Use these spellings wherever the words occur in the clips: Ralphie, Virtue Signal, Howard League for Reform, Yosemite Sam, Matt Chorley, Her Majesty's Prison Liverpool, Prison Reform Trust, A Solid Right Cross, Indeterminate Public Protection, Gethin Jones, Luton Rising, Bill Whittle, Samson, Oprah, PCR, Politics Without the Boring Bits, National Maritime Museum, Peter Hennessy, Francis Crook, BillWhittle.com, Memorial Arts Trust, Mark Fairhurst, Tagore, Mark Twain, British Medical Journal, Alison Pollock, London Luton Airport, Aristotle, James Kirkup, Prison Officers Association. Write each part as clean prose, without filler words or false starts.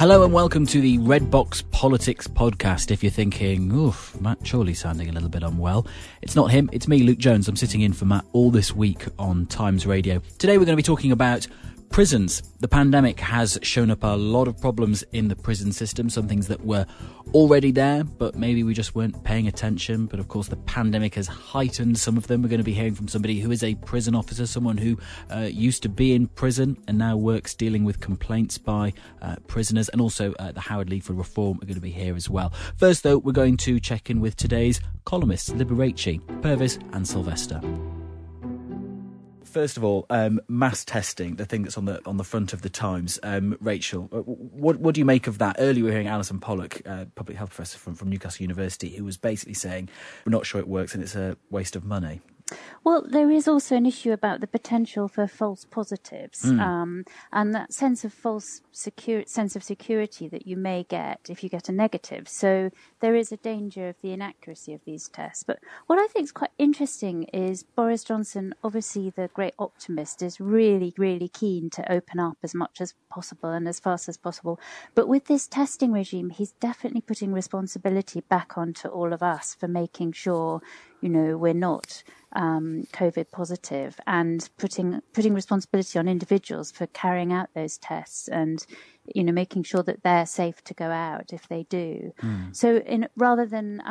Hello and welcome to the Red Box Politics Podcast. If you're thinking, oof, Matt Chorley sounding a little bit unwell, it's not him, it's me, Luke Jones. I'm sitting in for Matt all this week on Times Radio. Today we're going to be talking about prisons. The pandemic has shown up a lot of problems in the prison system, some things that were already there, but maybe we just weren't paying attention. But of course, the pandemic has heightened some of them. We're going to be hearing from somebody who is a prison officer, someone who used to be in prison and now works dealing with complaints by prisoners, and also the Howard League for Reform are going to be here as well. First, though, we're going to check in with today's columnists, Liberace, Purvis and Sylvester. First of all, mass testing, the thing that's on the front of the Times. Rachel, what do you make of that? Earlier we were hearing Alison Pollock, public health professor from Newcastle University, who was basically saying, we're not sure it works and it's a waste of money. Well, there is also an issue about the potential for false positives, and that sense of security that you may get if you get a negative. So there is a danger of the inaccuracy of these tests. But what I think is quite interesting is Boris Johnson, obviously the great optimist, is really, really keen to open up as much as possible and as fast as possible. But with this testing regime, he's definitely putting responsibility back onto all of us for making sure, you know, we're not COVID positive, and putting responsibility on individuals for carrying out those tests and, you know, making sure that they're safe to go out if they do. So rather than,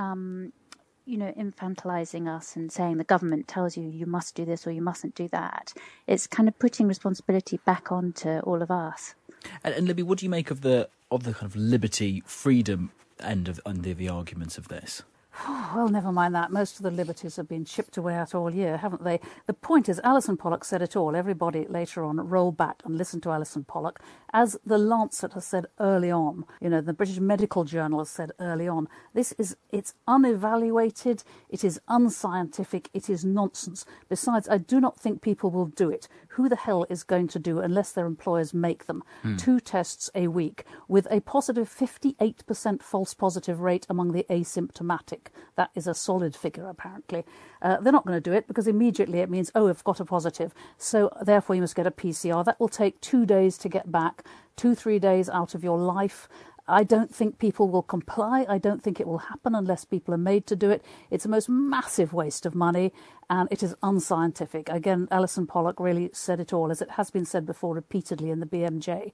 you know, infantilizing us and saying the government tells you you must do this or you mustn't do that, it's kind of putting responsibility back onto all of us. And Libby, what do you make of the kind of liberty, freedom end of under the arguments of this? Oh, well, never mind that. Most of the liberties have been chipped away at all year, haven't they? The point is, Alison Pollock said it all. Everybody later on roll back and listen to Alison Pollock. As The Lancet has said early on, you know, the British Medical Journal has said early on, it's unevaluated, it is unscientific, it is nonsense. Besides, I do not think people will do it. Who the hell is going to do unless their employers make them? 2 tests a week with a positive 58% false positive rate among the asymptomatic. That is a solid figure, apparently. They're not going to do it because immediately it means, oh, I've got a positive, so therefore you must get a PCR. That will take 2 days to get back, 2-3 days out of your life. I don't think people will comply. I don't think it will happen unless people are made to do it. It's a most massive waste of money and it is unscientific. Again, Alison Pollock really said it all, as it has been said before repeatedly in the BMJ.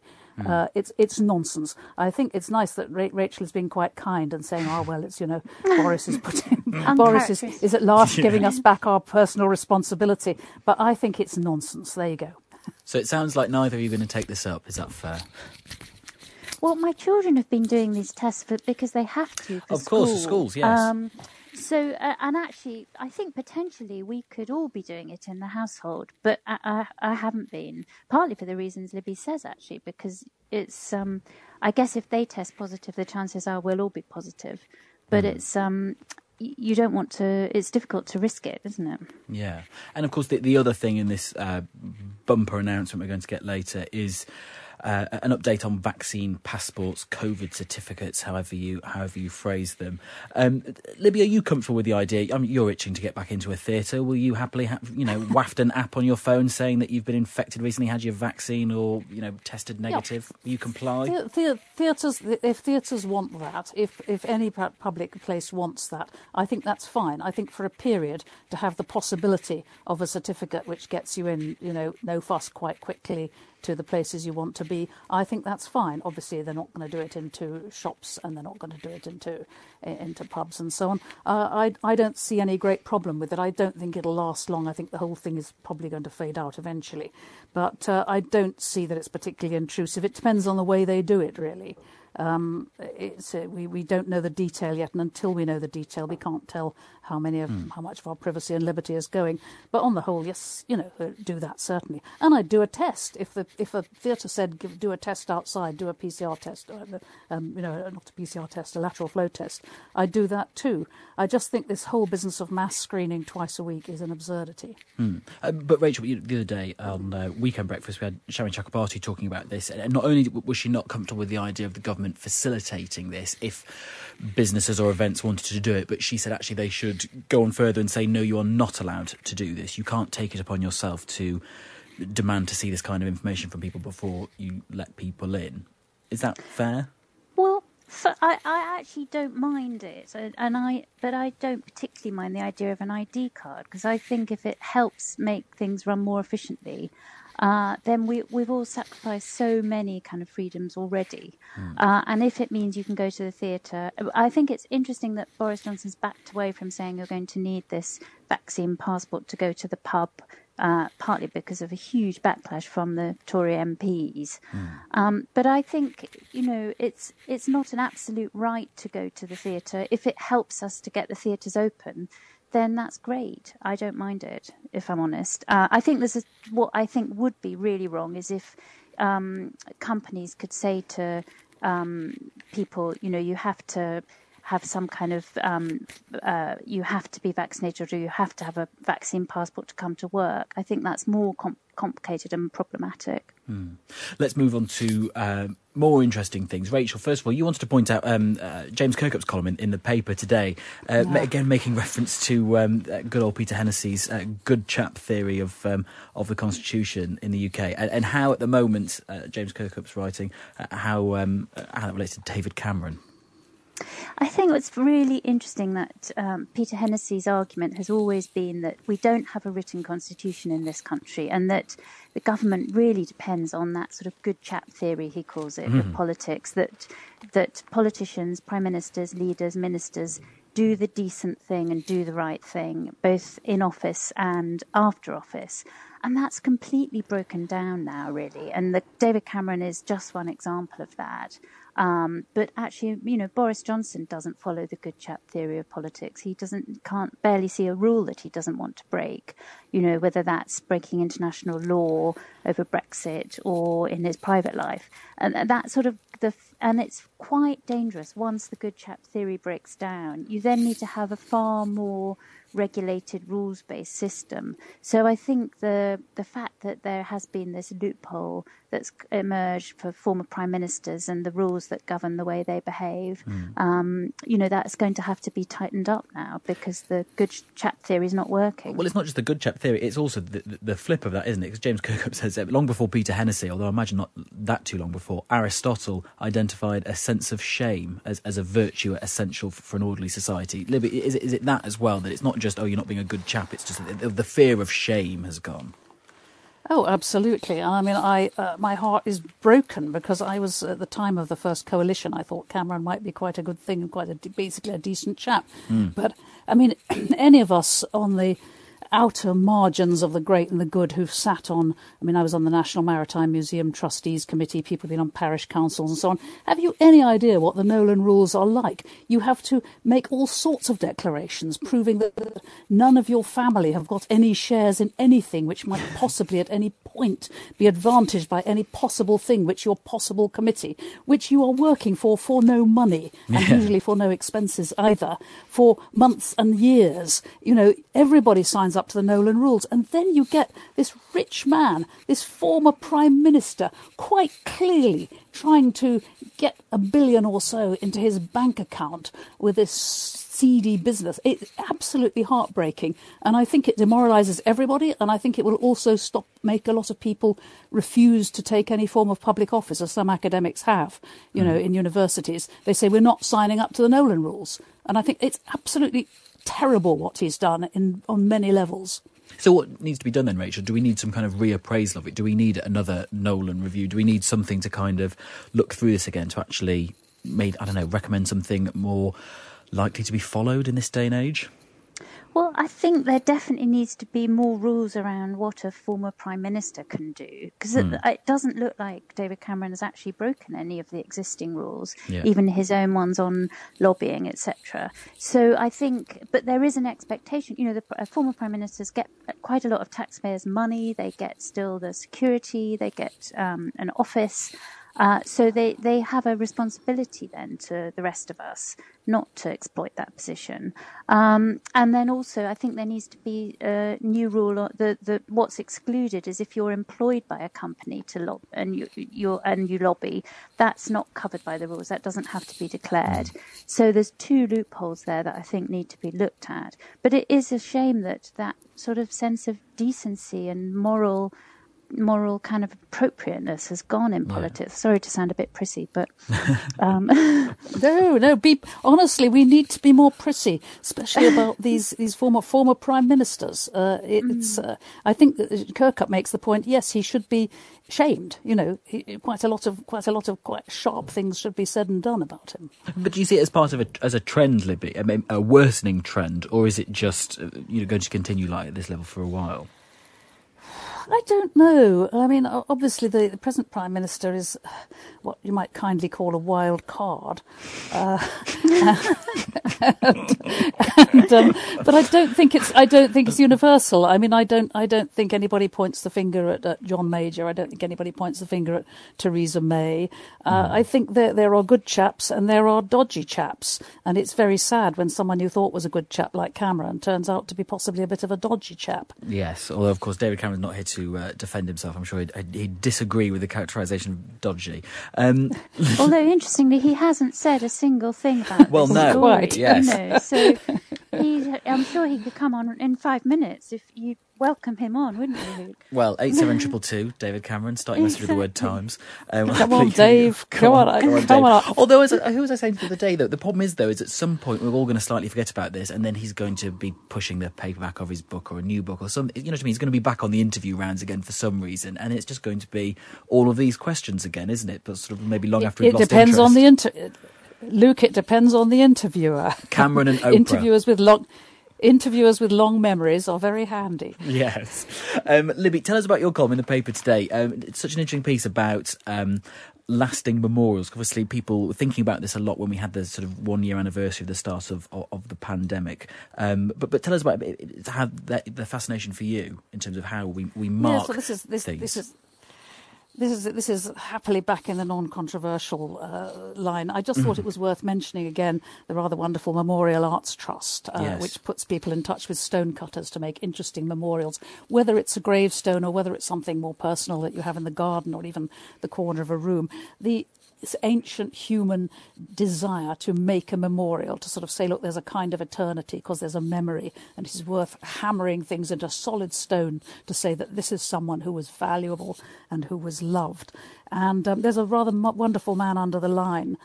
It's nonsense. I think it's nice that Rachel has been quite kind and saying, oh, well, it's, you know, Boris is at last giving us back our personal responsibility. But I think it's nonsense. There you go. So it sounds like neither of you are going to take this up. Is that fair? Well, my children have been doing these tests because they have to. Of course, for schools, yes. And actually, I think potentially we could all be doing it in the household, but I haven't been, partly for the reasons Libby says, actually, because it's, I guess if they test positive, the chances are we'll all be positive. But it's... you don't want to, it's difficult to risk it, isn't it? Yeah. And of course, the other thing in this bumper announcement we're going to get later is an update on vaccine passports, COVID certificates, however you phrase them. Libby, are you comfortable with the idea? I mean, you're itching to get back into a theatre. Will you happily waft an app on your phone saying that you've been infected recently, had your vaccine, or tested negative? Yeah. Will you comply? If theatres want that, if any public place wants that, I think that's fine. I think for a period to have the possibility of a certificate which gets you in, no fuss, quite quickly to the places you want to be, I think that's fine. Obviously, they're not going to do it into shops, and they're not going to do it into pubs and so on. I don't see any great problem with it. I don't think it'll last long. I think the whole thing is probably going to fade out eventually. But I don't see that it's particularly intrusive. It depends on the way they do it, really. We don't know the detail yet, and until we know the detail, we can't tell how much of our privacy and liberty is going. But on the whole, yes, do that certainly. And I'd do a test if a theatre said do a test outside, do a PCR test, not a PCR test, a lateral flow test. I'd do that too. I just think this whole business of mass screening twice a week is an absurdity. Mm. But Rachel, the other day on Weekend Breakfast, we had Sharon Chakrabarty talking about this, and not only was she not comfortable with the idea of the government facilitating this if businesses or events wanted to do it, but she said actually they should go on further and say, no, you are not allowed to do this. You can't take it upon yourself to demand to see this kind of information from people before you let people in. Is that fair? Well, I actually don't mind it, but I don't particularly mind the idea of an ID card, because I think if it helps make things run more efficiently, then we've all sacrificed so many kind of freedoms already. Mm. And if it means you can go to the theatre, I think it's interesting that Boris Johnson's backed away from saying you're going to need this vaccine passport to go to the pub, partly because of a huge backlash from the Tory MPs. Mm. But I think, it's not an absolute right to go to the theatre. If it helps us to get the theatres open, then that's great. I don't mind it, if I'm honest. I think what I think would be really wrong is if companies could say to people, you have to have some kind of, you have to be vaccinated, or you have to have a vaccine passport to come to work. I think that's more complicated and problematic. Mm. Let's move on to more interesting things. Rachel, first of all, you wanted to point out James Kirkup's column in the paper today, again making reference to good old Peter Hennessy's good chap theory of the Constitution in the UK, and how at the moment, James Kirkup's writing, how that relates to David Cameron. I think what's really interesting that Peter Hennessy's argument has always been that we don't have a written constitution in this country, and that the government really depends on that sort of good chap theory, he calls it, of politics, that politicians, prime ministers, leaders, ministers do the decent thing and do the right thing, both in office and after office. And that's completely broken down now, really. And David Cameron is just one example of that. But actually, Boris Johnson doesn't follow the good chap theory of politics. He can't barely see a rule that he doesn't want to break, whether that's breaking international law over Brexit or in his private life. And that sort of and it's quite dangerous. Once the good chap theory breaks down, you then need to have a far more regulated, rules-based system. So I think the fact that there has been this loophole that's emerged for former prime ministers and the rules that govern the way they behave, that's going to have to be tightened up now, because the good chap theory is not working. Well, it's not just the good chap theory, it's also the flip of that, isn't it? Because James Kirkup says long before Peter Hennessy, although I imagine not that too long before, Aristotle identified a sense of shame as a virtue essential for an orderly society. Libby, is it that as well, that it's not just, you're not being a good chap, it's just the fear of shame has gone? Oh, absolutely. I mean, my heart is broken, because I was at the time of the first coalition. I thought Cameron might be quite a good thing and basically a decent chap. Mm. But, I mean, any of us on the outer margins of the great and the good who've sat on, I was on the National Maritime Museum Trustees Committee, people have been on parish councils and so on. Have you any idea what the Nolan Rules are like? You have to make all sorts of declarations proving that none of your family have got any shares in anything which might possibly at any point be advantaged by any possible thing which your possible committee, which you are working for no money, and usually for no expenses either, for months and years. Everybody signs up up to the Nolan Rules. And then you get this rich man, this former Prime Minister, quite clearly trying to get $1 billion or so into his bank account with this seedy business. It's absolutely heartbreaking. And I think it demoralises everybody. And I think it will also make a lot of people refuse to take any form of public office, as some academics have, you know, in universities. They say, we're not signing up to the Nolan Rules. And I think it's absolutely terrible what he's done on many levels. So what needs to be done then, Rachel? Do we need some kind of reappraisal of it? Do we need another Nolan review? Do we need something to kind of look through this again to actually, recommend something more likely to be followed in this day and age? Well, I think there definitely needs to be more rules around what a former Prime Minister can do, because it doesn't look like David Cameron has actually broken any of the existing rules, even his own ones on lobbying, etc. So I think, but there is an expectation, the former Prime Ministers get quite a lot of taxpayers' money, they get still the security, they get an office. So they have a responsibility then to the rest of us not to exploit that position. And then also I think there needs to be a new rule. What's excluded is if you're employed by a company to lobby and you lobby, that's not covered by the rules. That doesn't have to be declared. So there's two loopholes there that I think need to be looked at. But it is a shame that sort of sense of decency and moral kind of appropriateness has gone in politics. Sorry to sound a bit prissy, but honestly, we need to be more prissy, especially about these former prime ministers. I think that Kirkup makes the point. Yes, he should be shamed. Quite a lot of quite sharp things should be said and done about him. But do you see it as part of a trend, Libby? I mean, a worsening trend, or is it just going to continue like at this level for a while? I don't know. I mean, obviously the present Prime Minister is what you might kindly call a wild card. But I don't think it's universal. I mean, I don't think anybody points the finger at John Major. I don't think anybody points the finger at Theresa May. I think there are good chaps and there are dodgy chaps. And it's very sad when someone you thought was a good chap like Cameron turns out to be possibly a bit of a dodgy chap. Yes, although, of course, David Cameron's not here to defend himself. I'm sure he'd disagree with the characterisation of dodgy. Although, interestingly, he hasn't said a single thing about this. Well, no, quite, yes. So I'm sure he could come on in 5 minutes if you welcome him on, wouldn't you, Luke? Well, 87222, David Cameron, starting with the word times. Come on, Dave. Although, who was I saying the other day, though? The problem is at some point we're all going to slightly forget about this, and then he's going to be pushing the paperback of his book or a new book or something. You know what I mean? He's going to be back on the interview rounds again for some reason, and it's just going to be all of these questions again, isn't it? But sort of maybe long after we've lost interest. It depends on the interview. Luke, it depends on the interviewer. Cameron and Oprah. Interviewers with long memories are very handy. Yes. Libby, tell us about your column in the paper today. It's such an interesting piece about lasting memorials. Obviously, people were thinking about this a lot when we had the sort of 1 year anniversary of the start of the pandemic. But tell us about it, how the fascination for you in terms of how we mark things. This is happily back in the non-controversial line. I just thought it was worth mentioning again the rather wonderful Memorial Arts Trust, which puts people in touch with stonecutters to make interesting memorials, whether it's a gravestone or whether it's something more personal that you have in the garden or even the corner of a room. This ancient human desire to make a memorial, to sort of say, look, there's a kind of eternity because there's a memory, and it's worth hammering things into solid stone to say that this is someone who was valuable and who was loved. And there's a rather wonderful man under the line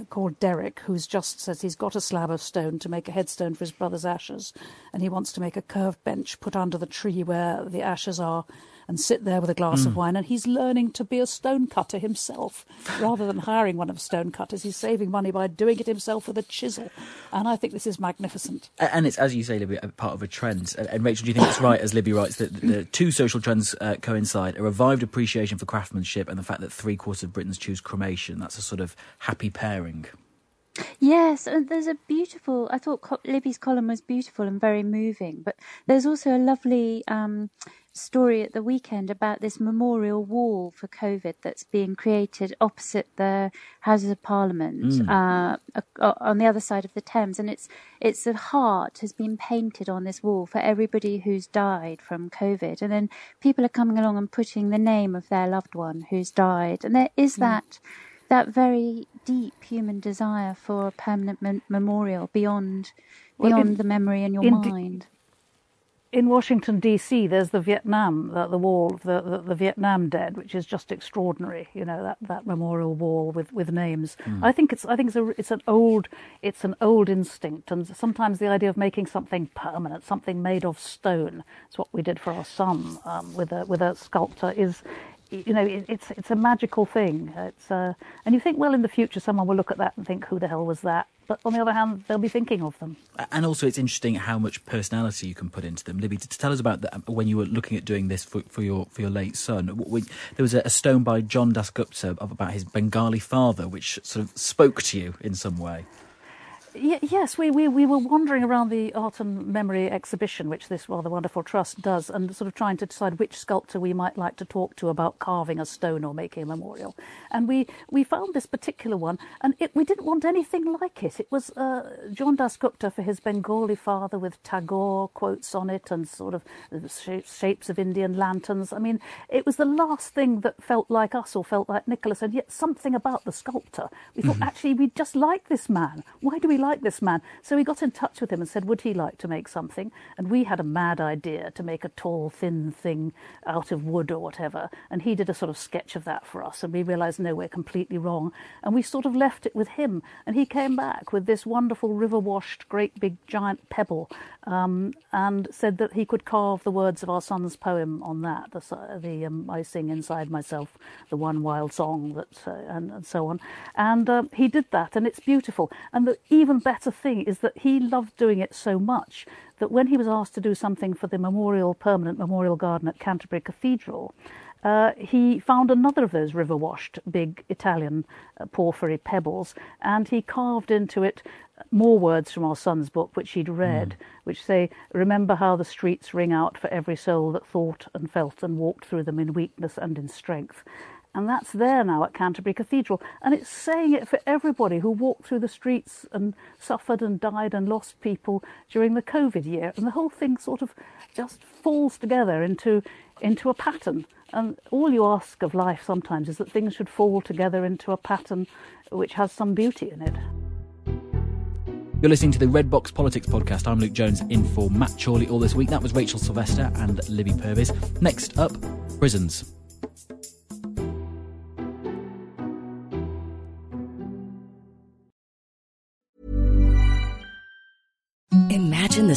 called Derek, who's just says he's got a slab of stone to make a headstone for his brother's ashes, and he wants to make a curved bench put under the tree where the ashes are, and sit there with a glass of wine. And he's learning to be a stonecutter himself. Rather than hiring one of stonecutters, he's saving money by doing it himself with a chisel. And I think this is magnificent. And it's, as you say, Libby, part of a trend. And Rachel, do you think it's right, as Libby writes, that the two social trends coincide, a revived appreciation for craftsmanship and the fact that three-quarters of Britons choose cremation? That's a sort of happy pairing. Yes, and there's a beautiful... I thought Libby's column was beautiful and very moving, but there's also a lovely... story at the weekend about this memorial wall for COVID that's being created opposite the Houses of Parliament on the other side of the Thames. And it's the heart has been painted on this wall for everybody who's died from COVID. And then people are coming along and putting the name of their loved one who's died. And there is that very deep human desire for a permanent memorial beyond the memory in your mind. In Washington, D.C., there's the wall of the Vietnam dead, which is just extraordinary. You know, that memorial wall with names. Mm. I think it's an old instinct, and sometimes the idea of making something permanent, something made of stone. It's what we did for our son with a sculptor. It's a magical thing. And you think, well, in the future, someone will look at that and think, who the hell was that? But on the other hand, they'll be thinking of them. And also, it's interesting how much personality you can put into them. Libby, to tell us about that, when you were looking at doing this for your late son, there was a stone by John Dasgupta about his Bengali father, which sort of spoke to you in some way. Yes, we were wandering around the Art and Memory exhibition, which this rather wonderful trust does, and sort of trying to decide which sculptor we might like to talk to about carving a stone or making a memorial. And we found this particular one, and we didn't want anything like it. It was John Dasgupta for his Bengali father, with Tagore quotes on it and sort of shapes of Indian lanterns. I mean, it was the last thing that felt like us or felt like Nicholas, and yet something about the sculptor. We thought, actually, we just like this man. Why do we like this man? So we got in touch with him and said, would he like to make something? And we had a mad idea to make a tall, thin thing out of wood or whatever. And he did a sort of sketch of that for us. And we realised, no, we're completely wrong. And we sort of left it with him. And he came back with this wonderful river-washed, great big giant pebble, and said that he could carve the words of our son's poem on that. The I sing inside myself the one wild song that, and so on. And he did that, and it's beautiful. And even better thing is that he loved doing it so much that when he was asked to do something for the permanent memorial garden at Canterbury Cathedral, he found another of those river-washed big Italian porphyry pebbles, and he carved into it more words from our son's book, which he'd read, which say, remember how the streets ring out for every soul that thought and felt and walked through them in weakness and in strength. And that's there now at Canterbury Cathedral. And it's saying it for everybody who walked through the streets and suffered and died and lost people during the COVID year. And the whole thing sort of just falls together into a pattern. And all you ask of life sometimes is that things should fall together into a pattern which has some beauty in it. You're listening to the Red Box Politics Podcast. I'm Luke Jones, in for Matt Chorley all this week. That was Rachel Sylvester and Libby Purvis. Next up, prisons. Imagine the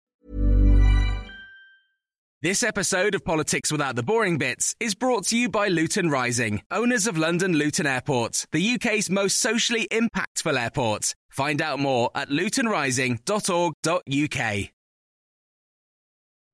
This episode of Politics Without the Boring Bits is brought to you by Luton Rising, owners of London Luton Airport, the UK's most socially impactful airport. Find out more at lutonrising.org.uk.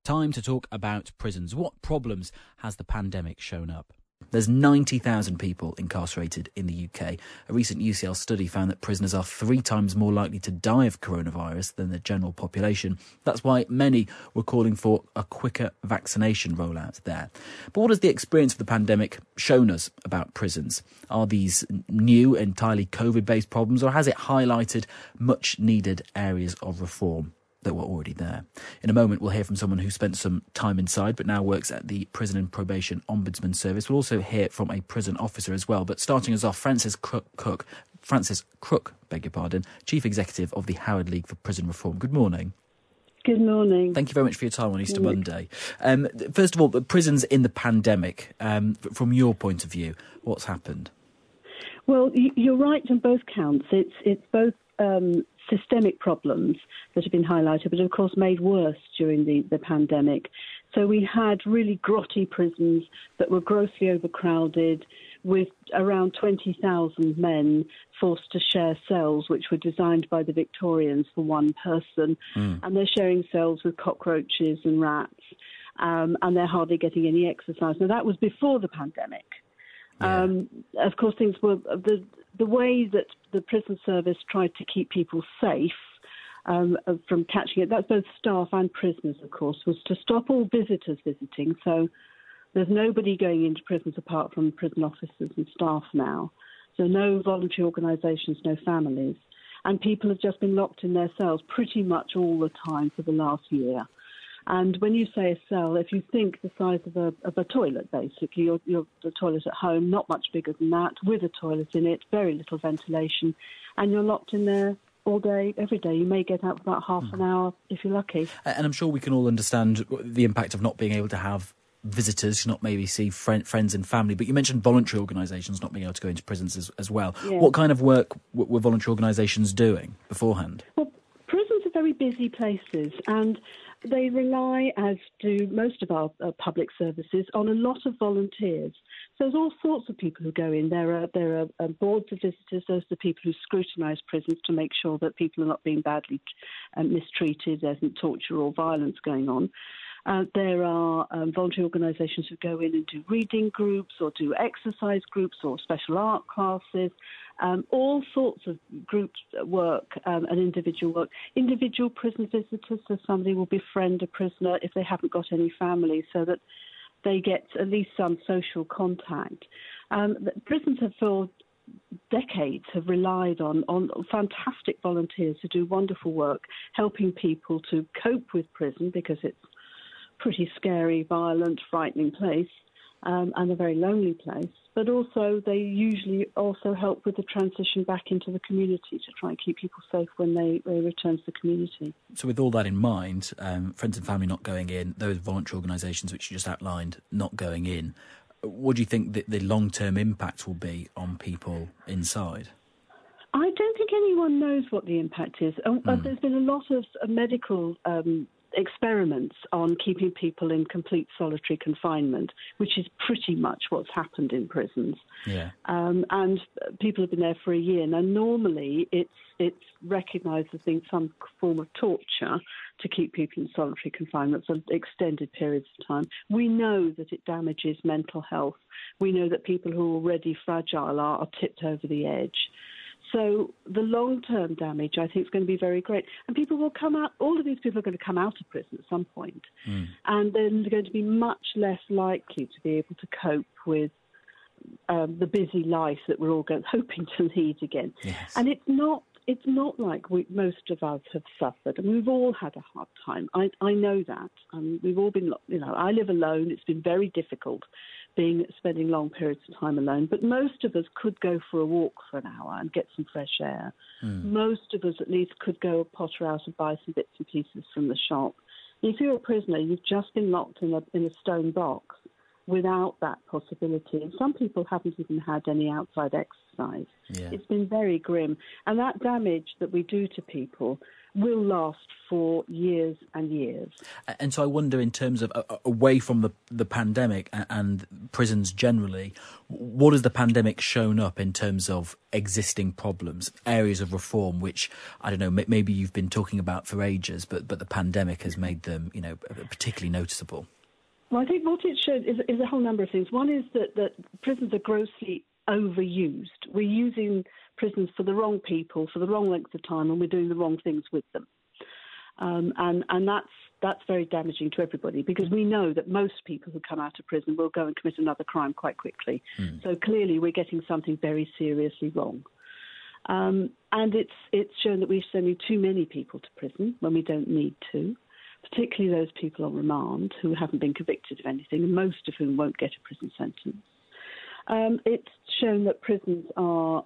Time to talk about prisons. What problems has the pandemic shown up? There's 90,000 people incarcerated in the UK. A recent UCL study found that prisoners are 3 times more likely to die of coronavirus than the general population. That's why many were calling for a quicker vaccination rollout there. But what has the experience of the pandemic shown us about prisons? Are these new, entirely COVID-based problems, or has it highlighted much-needed areas of reform? that were already there. In a moment, we'll hear from someone who spent some time inside but now works at the Prison and Probation Ombudsman Service. We'll also hear from a prison officer as well. But starting us off, Francis Crook, Chief Executive of the Howard League for Prison Reform. Good morning. Good morning. Thank you very much for your time on Easter Monday. First of all, prisons in the pandemic, from your point of view, what's happened? Well, you're right on both counts. It's both systemic problems that have been highlighted, but of course made worse during the pandemic. So we had really grotty prisons that were grossly overcrowded, with around 20,000 men forced to share cells, which were designed by the Victorians for one person. And they're sharing cells with cockroaches and rats, and they're hardly getting any exercise. Now, that was before the pandemic. Yeah. Of course, things were... The way that the prison service tried to keep people safe from catching it, that's both staff and prisoners, of course, was to stop all visitors visiting. So... there's nobody going into prisons apart from prison officers and staff now. So no voluntary organisations, no families. And people have just been locked in their cells pretty much all the time for the last year. And when you say a cell, if you think the size of a toilet, basically, your the toilet at home, not much bigger than that, with a toilet in it, very little ventilation, and you're locked in there all day, every day. You may get out for about half an hour if you're lucky. And I'm sure we can all understand the impact of not being able to have visitors, not maybe see friends and family. But you mentioned voluntary organisations not being able to go into prisons as well. Yeah. What kind of work were voluntary organisations doing beforehand? Well, prisons are very busy places, and they rely, as do most of our public services, on a lot of volunteers. So there's all sorts of people who go in. There are boards of visitors. Those are the people who scrutinise prisons to make sure that people are not being badly mistreated, there isn't torture or violence going on. There are voluntary organisations who go in and do reading groups or do exercise groups or special art classes, all sorts of group work and individual work. Individual prison visitors, so somebody will befriend a prisoner if they haven't got any family so that they get at least some social contact. Prisons have for decades have relied on fantastic volunteers who do wonderful work, helping people to cope with prison because it's pretty scary, violent, frightening place, and a very lonely place. But also they usually also help with the transition back into the community to try and keep people safe when they return to the community. So with all that in mind, friends and family not going in, those voluntary organisations which you just outlined not going in, what do you think that the long-term impact will be on people inside? I don't think anyone knows what the impact is. There's been a lot of medical experiments on keeping people in complete solitary confinement, which is pretty much what's happened in prisons. Yeah. And people have been there for a year. Now, normally it's recognised as being some form of torture to keep people in solitary confinement for extended periods of time. We know that it damages mental health. We know that people who are already fragile are tipped over the edge. So the long-term damage, I think, is going to be very great. And people will come out, all of these people are going to come out of prison at some point. And then they're going to be much less likely to be able to cope with the busy life that we're all hoping to lead again. Yes. And it's not like most of us have suffered. I mean, we've all had a hard time. I know that. We've all been, I live alone. It's been very difficult spending long periods of time alone. But most of us could go for a walk for an hour and get some fresh air. Most of us at least could go potter out and buy some bits and pieces from the shop. If you're a prisoner, you've just been locked in a stone box without that possibility. And some people haven't even had any outside exercise. Yeah. It's been very grim. And that damage that we do to people will last for years and years. And so I wonder, in terms of away from the pandemic and prisons generally, what has the pandemic shown up in terms of existing problems, areas of reform, which, I don't know, maybe you've been talking about for ages, but the pandemic has made them, particularly noticeable? Well, I think what it showed is a whole number of things. One is that prisons are grossly overused. We're using prisons for the wrong people, for the wrong length of time, and we're doing the wrong things with them. And that's very damaging to everybody, because we know that most people who come out of prison will go and commit another crime quite quickly. So clearly we're getting something very seriously wrong. And it's shown that we're sending too many people to prison when we don't need to, particularly those people on remand who haven't been convicted of anything, and most of whom won't get a prison sentence. It's shown that prisons are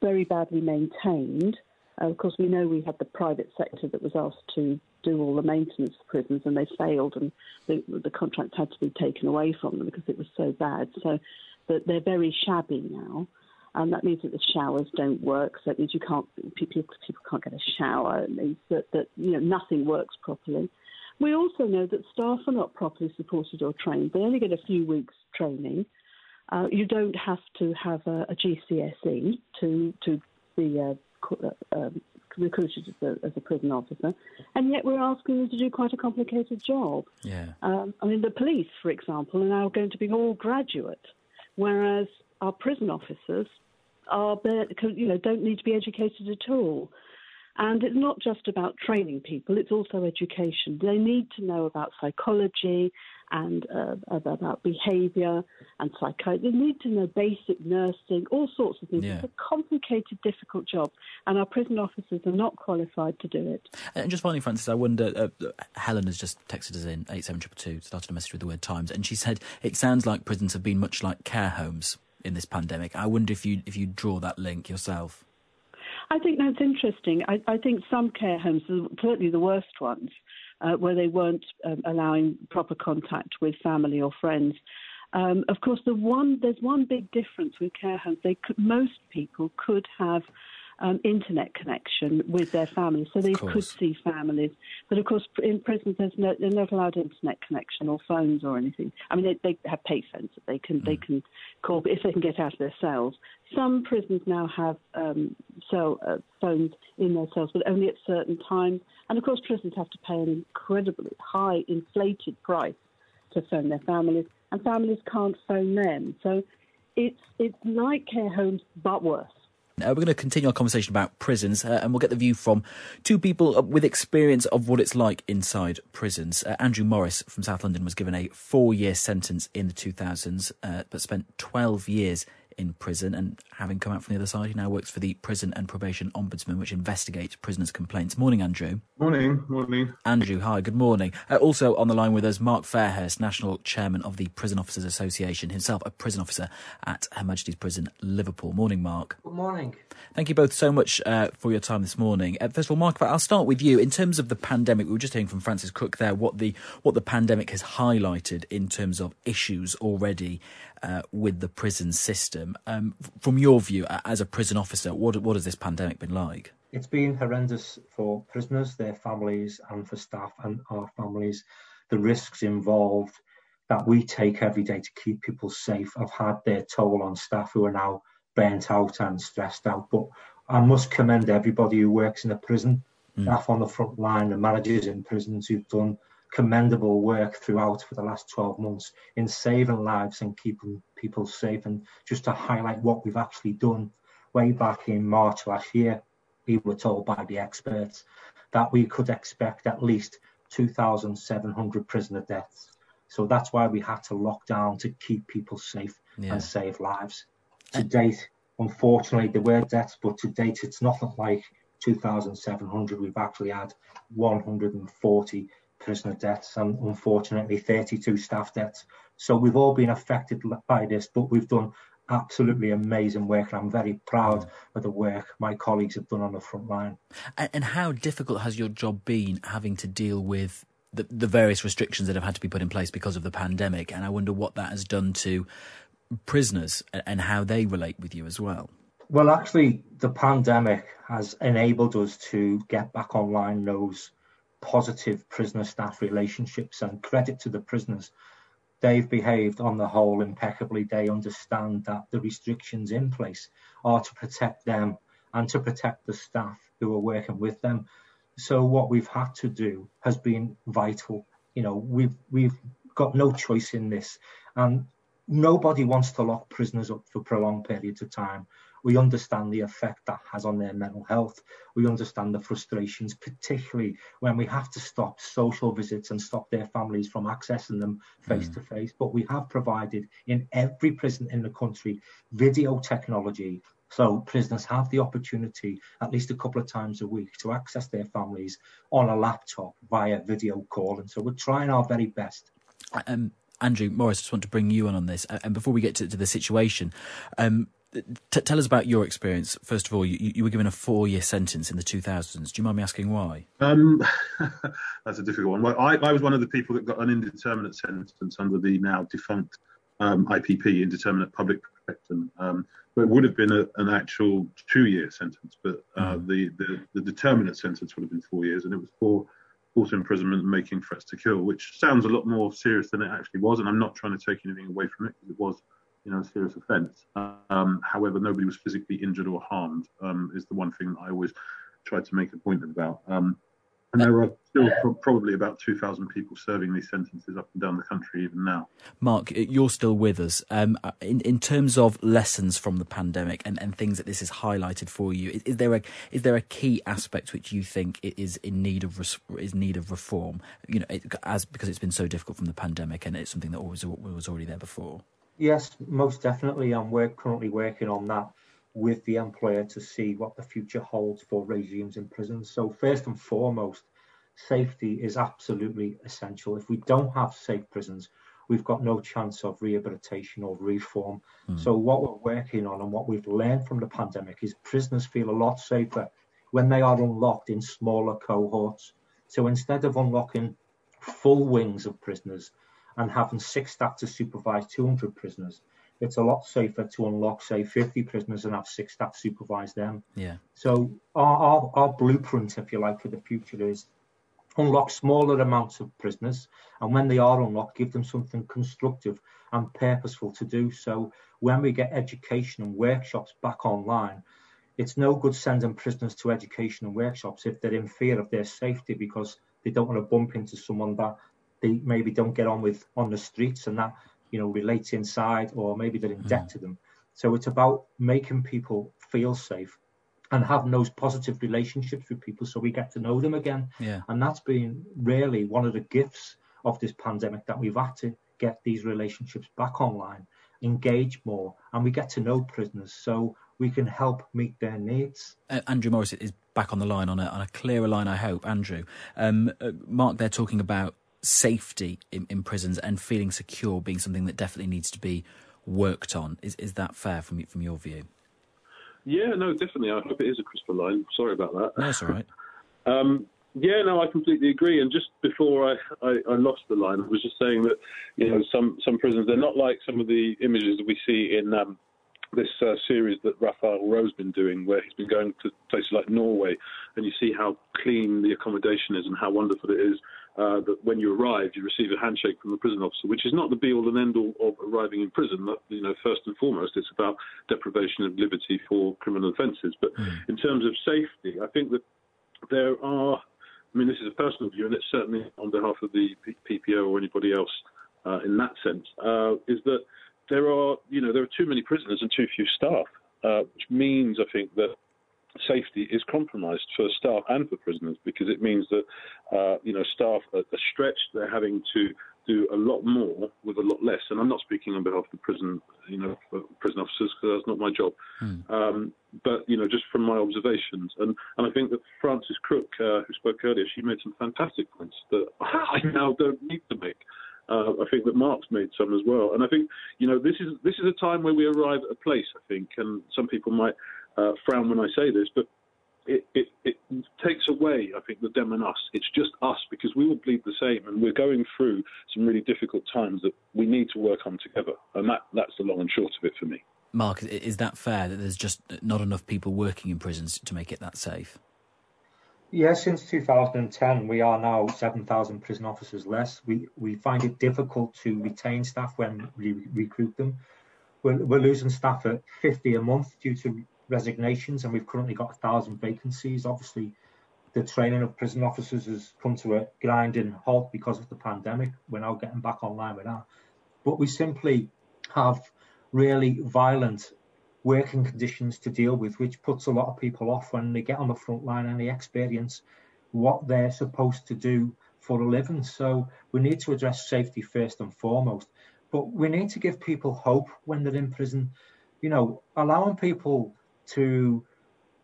very badly maintained. Of course, we know we had the private sector that was asked to do all the maintenance of prisons, and they failed, and the contract had to be taken away from them because it was so bad. So that they're very shabby now, and that means that the showers don't work. So it means you can't people can't get a shower. It means that nothing works properly. We also know that staff are not properly supported or trained. They only get a few weeks training. You don't have to have a GCSE to be recruited as a prison officer, and yet we're asking them to do quite a complicated job. Yeah. The police, for example, are now going to be all graduate, whereas our prison officers don't need to be educated at all. And it's not just about training people, it's also education. They need to know about psychology and about behaviour and psychiatry. They need to know basic nursing, all sorts of things. Yeah. It's a complicated, difficult job, and our prison officers are not qualified to do it. And just finally, Frances, I wonder, Helen has just texted us in 87222, started a message with the word Times, and she said, it sounds like prisons have been much like care homes in this pandemic. I wonder if you draw that link yourself. I think that's interesting. I think some care homes, certainly the worst ones, where they weren't allowing proper contact with family or friends. Of course, there's one big difference with care homes. Most people could have internet connection with their families, so they could see families. But of course, in prisons, they're not allowed internet connection or phones or anything. I mean, they have pay phones that they can call if they can get out of their cells. Some prisons now have phones in their cells, but only at certain times. And of course, prisons have to pay an incredibly high inflated price to phone their families, and families can't phone them. So it's like care homes, but worse. We're going to continue our conversation about prisons, and we'll get the view from two people with experience of what it's like inside prisons. Andrew Morris from South London was given a 4-year sentence in the 2000s, but spent 12 years in prison, and having come out from the other side, he now works for the Prison and Probation Ombudsman, which investigates prisoners' complaints. Morning, Andrew. Morning. Andrew, hi, good morning. Also on the line with us, Mark Fairhurst, National Chairman of the Prison Officers Association, himself a prison officer at Her Majesty's Prison Liverpool. Morning, Mark. Good morning. Thank you both so much for your time this morning. First of all, Mark, I'll start with you. In terms of the pandemic, we were just hearing from Frances Crook there what the pandemic has highlighted in terms of issues already with the prison system. From your view, as a prison officer, what has this pandemic been like? It's been horrendous for prisoners, their families, and for staff and our families. The risks involved that we take every day to keep people safe have had their toll on staff who are now burnt out and stressed out. But I must commend everybody who works in a prison, staff on the front line, the managers in prisons who've done commendable work throughout for the last 12 months in saving lives and keeping people safe. And just to highlight what we've actually done, way back in March last year, we were told by the experts that we could expect at least 2,700 prisoner deaths. So that's why we had to lock down to keep people safe and save lives. To date, unfortunately, there were deaths, but to date, it's nothing like 2,700. We've actually had 140 prisoner deaths and unfortunately 32 staff deaths. So we've all been affected by this, but we've done absolutely amazing work, and I'm very proud of the work my colleagues have done on the front line. And how difficult has your job been, having to deal with the various restrictions that have had to be put in place because of the pandemic? And I wonder what that has done to prisoners and how they relate with you as well. Well, actually, the pandemic has enabled us to get back online those positive prisoner-staff relationships, and credit to the prisoners. They've behaved on the whole impeccably. They understand that the restrictions in place are to protect them and to protect the staff who are working with them. So what we've had to do has been vital. We've got no choice in this, and nobody wants to lock prisoners up for prolonged periods of time. We understand the effect that has on their mental health. We understand the frustrations, particularly when we have to stop social visits and stop their families from accessing them face to face. But we have provided in every prison in the country video technology So prisoners have the opportunity at least a couple of times a week to access their families on a laptop via video call. And so we're trying our very best. Andrew Morris, I just want to bring you on this. And before we get to the situation, tell us about your experience. First of all, you were given a 4-year sentence in the 2000s. Do you mind me asking why? That's a difficult one. Well, I was one of the people that got an indeterminate sentence under the now defunct IPP, Indeterminate Public Protection. But it would have been an actual 2-year sentence, but the determinate sentence would have been 4 years, and it was for thought imprisonment and making threats to kill, which sounds a lot more serious than it actually was, and I'm not trying to take anything away from it, because it was, a serious offence. However, nobody was physically injured or harmed, is the one thing that I always tried to make a point about. And there are still probably about 2,000 people serving these sentences up and down the country even now. Mark, you're still with us. In terms of lessons from the pandemic and things that this has highlighted for you, is there a key aspect which you think is in need of reform? Because it's been so difficult from the pandemic, and it's something that was already there before. Yes, most definitely, and we're currently working on that with the employer to see what the future holds for regimes in prison. So first and foremost, safety is absolutely essential. If we don't have safe prisons, we've got no chance of rehabilitation or reform. So what we're working on and what we've learned from the pandemic is prisoners feel a lot safer when they are unlocked in smaller cohorts. So instead of unlocking full wings of prisoners and having 6 staff to supervise 200 prisoners, it's a lot safer to unlock, say, 50 prisoners and have 6 staff supervise them. Yeah. So our blueprint, if you like, for the future is unlock smaller amounts of prisoners, and when they are unlocked, give them something constructive and purposeful to do. So when we get education and workshops back online, it's no good sending prisoners to education and workshops if they're in fear of their safety, because they don't want to bump into someone that they maybe don't get on with on the streets, and that relates inside, or maybe they're in debt to them. So it's about making people feel safe and having those positive relationships with people so we get to know them again. Yeah. And that's been really one of the gifts of this pandemic, that we've had to get these relationships back online, engage more, and we get to know prisoners so we can help meet their needs. Andrew Morris is back on the line, on a clearer line, I hope, Andrew. Mark, they're talking about safety in prisons and feeling secure being something that definitely needs to be worked on. Is that fair from your view? Yeah, no, definitely. I hope it is a crisper line. Sorry about that. That's all right. I completely agree. And just before I lost the line, I was just saying that, some prisons, they're not like some of the images that we see in this series that Raphael Rowe's been doing, where he's been going to places like Norway, and you see how clean the accommodation is and how wonderful it is. That when you arrive, you receive a handshake from the prison officer, which is not the be-all and end-all of arriving in prison. First and foremost, it's about deprivation of liberty for criminal offences. But in terms of safety, I think that there are... I mean, this is a personal view, and it's certainly on behalf of the PPO or anybody else in that sense, is that there are too many prisoners and too few staff, which means, I think, that safety is compromised for staff and for prisoners, because it means that staff are stretched. They're having to do a lot more with a lot less. And I'm not speaking on behalf of the prison, prison officers, because that's not my job. But just from my observations, and I think that Frances Crook, who spoke earlier, she made some fantastic points that I now don't need to make. I think that Mark's made some as well, and I think this is a time where we arrive at a place. I think, and some people might frown when I say this, but it takes away, I think, the them and us. It's just us, because we all bleed the same, and we're going through some really difficult times that we need to work on together, and that's the long and short of it for me. Mark, is that fair, that there's just not enough people working in prisons to make it that safe? Yeah, since 2010, we are now 7,000 prison officers less. We find it difficult to retain staff when we recruit them. We're losing staff at 50 a month due to resignations, and we've currently got 1,000 vacancies. Obviously, the training of prison officers has come to a grinding halt because of the pandemic. We're now getting back online with that. But we simply have really violent working conditions to deal with, which puts a lot of people off when they get on the front line and they experience what they're supposed to do for a living. So we need to address safety first and foremost, but we need to give people hope when they're in prison. Allowing people to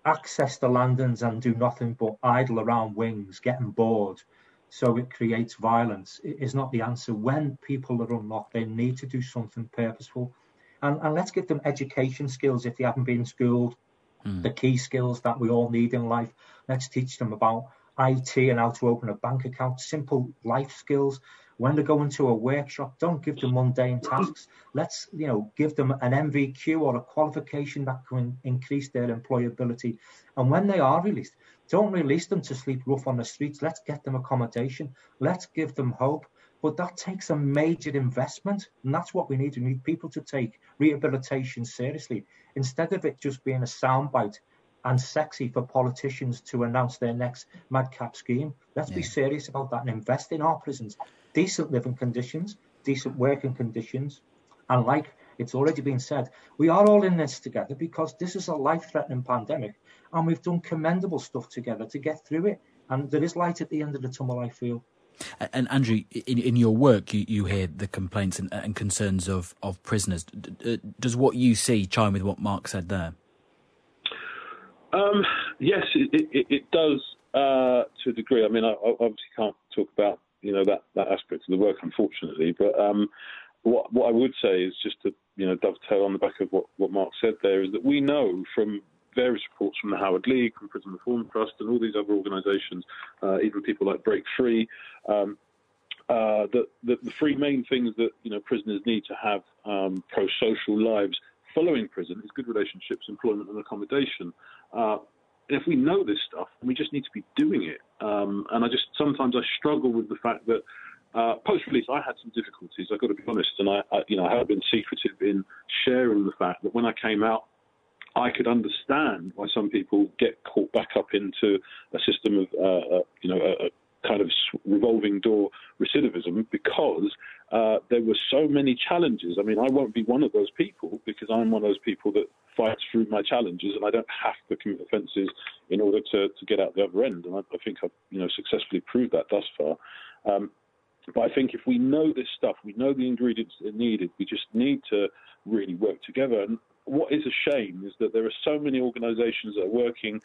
access the landings and do nothing but idle around wings, getting bored, so it creates violence, it is not the answer. When people are unlocked, they need to do something purposeful. And let's give them education skills if they haven't been schooled, the key skills that we all need in life. Let's teach them about IT and how to open a bank account, simple life skills. When they're going to a workshop, don't give them mundane tasks. Let's, you know, give them an MVQ or a qualification that can increase their employability. And when they are released, don't release them to sleep rough on the streets. Let's get them accommodation. Let's give them hope. But that takes a major investment, and that's what we need. We need people to take rehabilitation seriously, instead of it just being a soundbite and sexy for politicians to announce their next madcap scheme. Let's be serious about that and invest in our prisons. Decent living conditions, decent working conditions. And like it's already been said, we are all in this together, because this is a life-threatening pandemic, and we've done commendable stuff together to get through it. And there is light at the end of the tunnel, I feel. And Andrew, in your work, you hear the complaints and concerns of prisoners. Does what you see chime with what Mark said there? Yes, it does to a degree. I mean, I obviously can't talk about, you know, that aspect of the work, unfortunately. But what I would say is, just to, you know, dovetail on the back of what Mark said there, is that we know from various reports from the Howard League, from Prison Reform Trust, and all these other organisations, even people like Break Free, that the three main things that, you know, prisoners need to have pro-social lives following prison is good relationships, employment, and accommodation. And if we know this stuff, we just need to be doing it. And I just sometimes I struggle with the fact that post-release, I had some difficulties. I've got to be honest, and I have been secretive in sharing the fact that when I came out, I could understand why some people get caught back up into a system of, a kind of revolving door recidivism, because there were so many challenges. I mean, I won't be one of those people, because I'm one of those people that fights through my challenges, and I don't have to commit offences in order to get out the other end. And I think I've, you know, successfully proved that thus far. But I think if we know this stuff, we know the ingredients that are needed, we just need to really work together. And what is a shame is that there are so many organisations that are working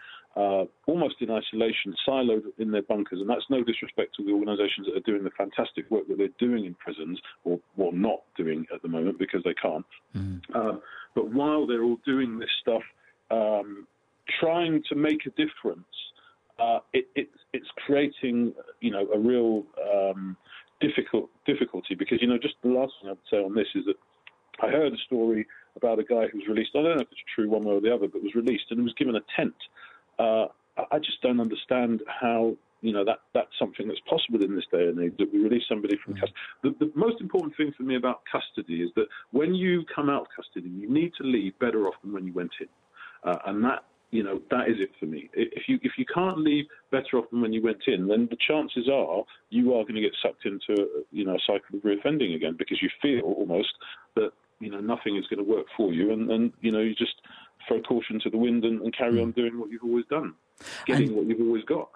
almost in isolation, siloed in their bunkers, and that's no disrespect to the organisations that are doing the fantastic work that they're doing in prisons, or not doing at the moment because they can't. But while they're all doing this stuff, trying to make a difference, it's creating, you know, a real difficulty, because, you know, just the last thing I'd say on this is that I heard a story about a guy who was released. I don't know if it's true one way or the other, but was released and was given a tent. I just don't understand how, you know, that's something that's possible in this day and age, that we release somebody from custody. The most important thing for me about custody is that when you come out of custody, you need to leave better off than when you went in. And that, you know, that is it for me. If you can't leave better off than when you went in, then the chances are you are going to get sucked into a cycle of reoffending again, because you feel almost that, you know, nothing is going to work for you, and you know, you just throw caution to the wind and carry on doing what you've always done, getting what you've always got.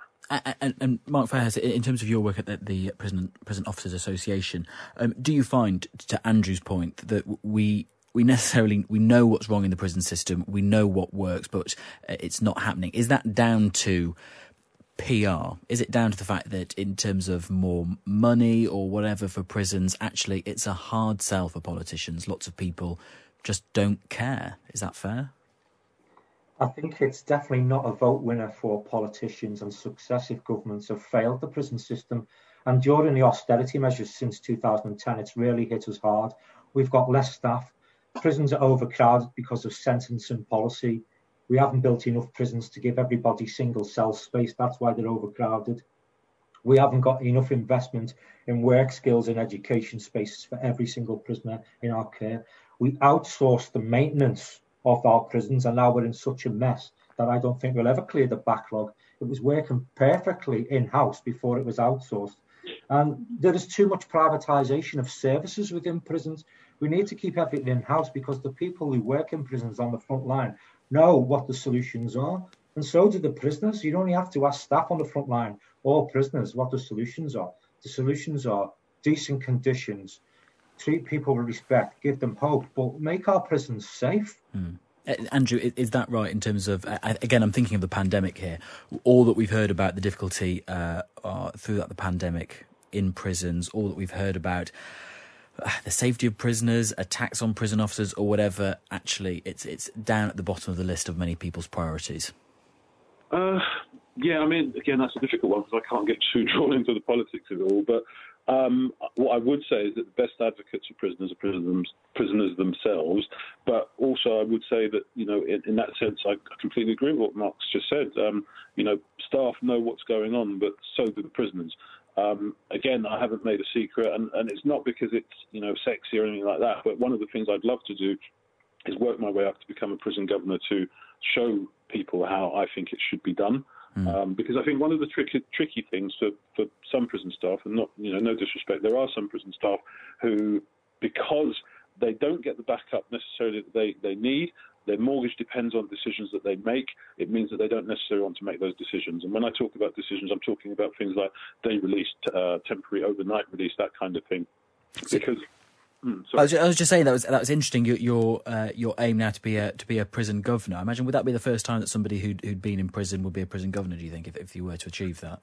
And Mark Fairhurst, in terms of your work at the Prison Officers Association, do you find, to Andrew's point, that we know what's wrong in the prison system, we know what works, but it's not happening? Is that down to PR? Is it down to the fact that in terms of more money or whatever for prisons, actually it's a hard sell for politicians? Lots of people just don't care. Is that fair? I think it's definitely not a vote winner for politicians, and successive governments have failed the prison system. And during the austerity measures since 2010, it's really hit us hard. We've got less staff. Prisons are overcrowded because of sentencing policy. We haven't built enough prisons to give everybody single cell space. That's why they're overcrowded. We haven't got enough investment in work skills and education spaces for every single prisoner in our care. We outsource the maintenance of our prisons, and now we're in such a mess that I don't think we'll ever clear the backlog. It was working perfectly in-house before it was outsourced. And there is too much privatisation of services within prisons. We need to keep everything in-house, because the people who work in prisons on the front line know what the solutions are, and so do the prisoners. You only have to ask staff on the front line or prisoners what the solutions are. The solutions are decent conditions, treat people with respect, give them hope, but make our prisons safe. Andrew, is that right in terms of, again, I'm thinking of the pandemic here, all that we've heard about the difficulty throughout the pandemic in prisons, all that we've heard about the safety of prisoners, attacks on prison officers or whatever, actually it's down at the bottom of the list of many people's priorities? Yeah, I mean, again, that's a difficult one because I can't get too drawn into the politics of it all. But what I would say is that the best advocates of prisoners are prisoners themselves. But also I would say that, you know, in that sense, I completely agree with what Mark's just said. You know, staff know what's going on, but so do the prisoners. Again, I haven't made a secret, and it's not because it's, you know, sexy or anything like that. But one of the things I'd love to do is work my way up to become a prison governor to show people how I think it should be done. Because I think one of the tricky things for some prison staff, and not, you know, no disrespect, there are some prison staff who, because they don't get the backup necessarily that they need, their mortgage depends on decisions that they make. It means that they don't necessarily want to make those decisions. And when I talk about decisions, I'm talking about things like day release, temporary overnight release, that kind of thing. Because I was just saying that was interesting. Your aim now to be a prison governor. I imagine, would that be the first time that somebody who'd been in prison would be a prison governor? Do you think, if you were to achieve that?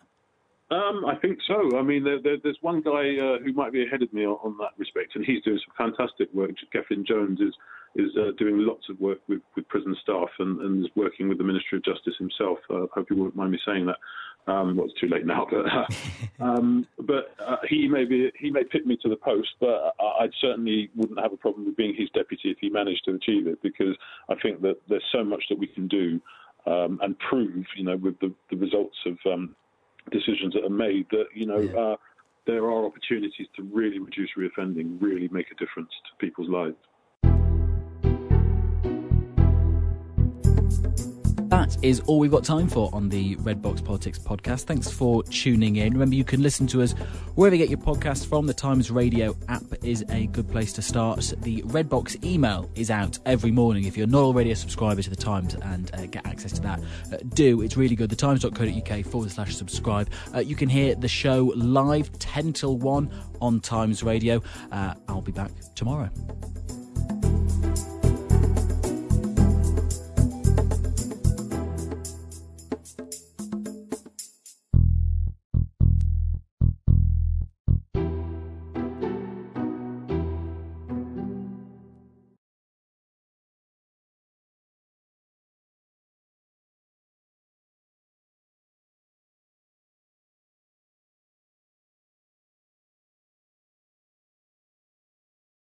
I think so. I mean, there's one guy who might be ahead of me on that respect, and he's doing some fantastic work. Gethin Jones is doing lots of work with prison staff and is working with the Ministry of Justice himself. I hope you won't mind me saying that. Well, it's too late now, but he may pick me to the post, but I certainly wouldn't have a problem with being his deputy if he managed to achieve it, because I think that there's so much that we can do and prove, you know, with the results of decisions that are made that, you know, yeah. There are opportunities to really reduce reoffending, really make a difference to people's lives. That is all we've got time for on the Red Box Politics podcast. Thanks for tuning in. Remember, you can listen to us wherever you get your podcasts from. The Times Radio app is a good place to start. The Red Box email is out every morning. If you're not already a subscriber to The Times and get access to that, do. It's really good. thetimes.co.uk/subscribe. You can hear the show live 10 till 1 on Times Radio. I'll be back tomorrow.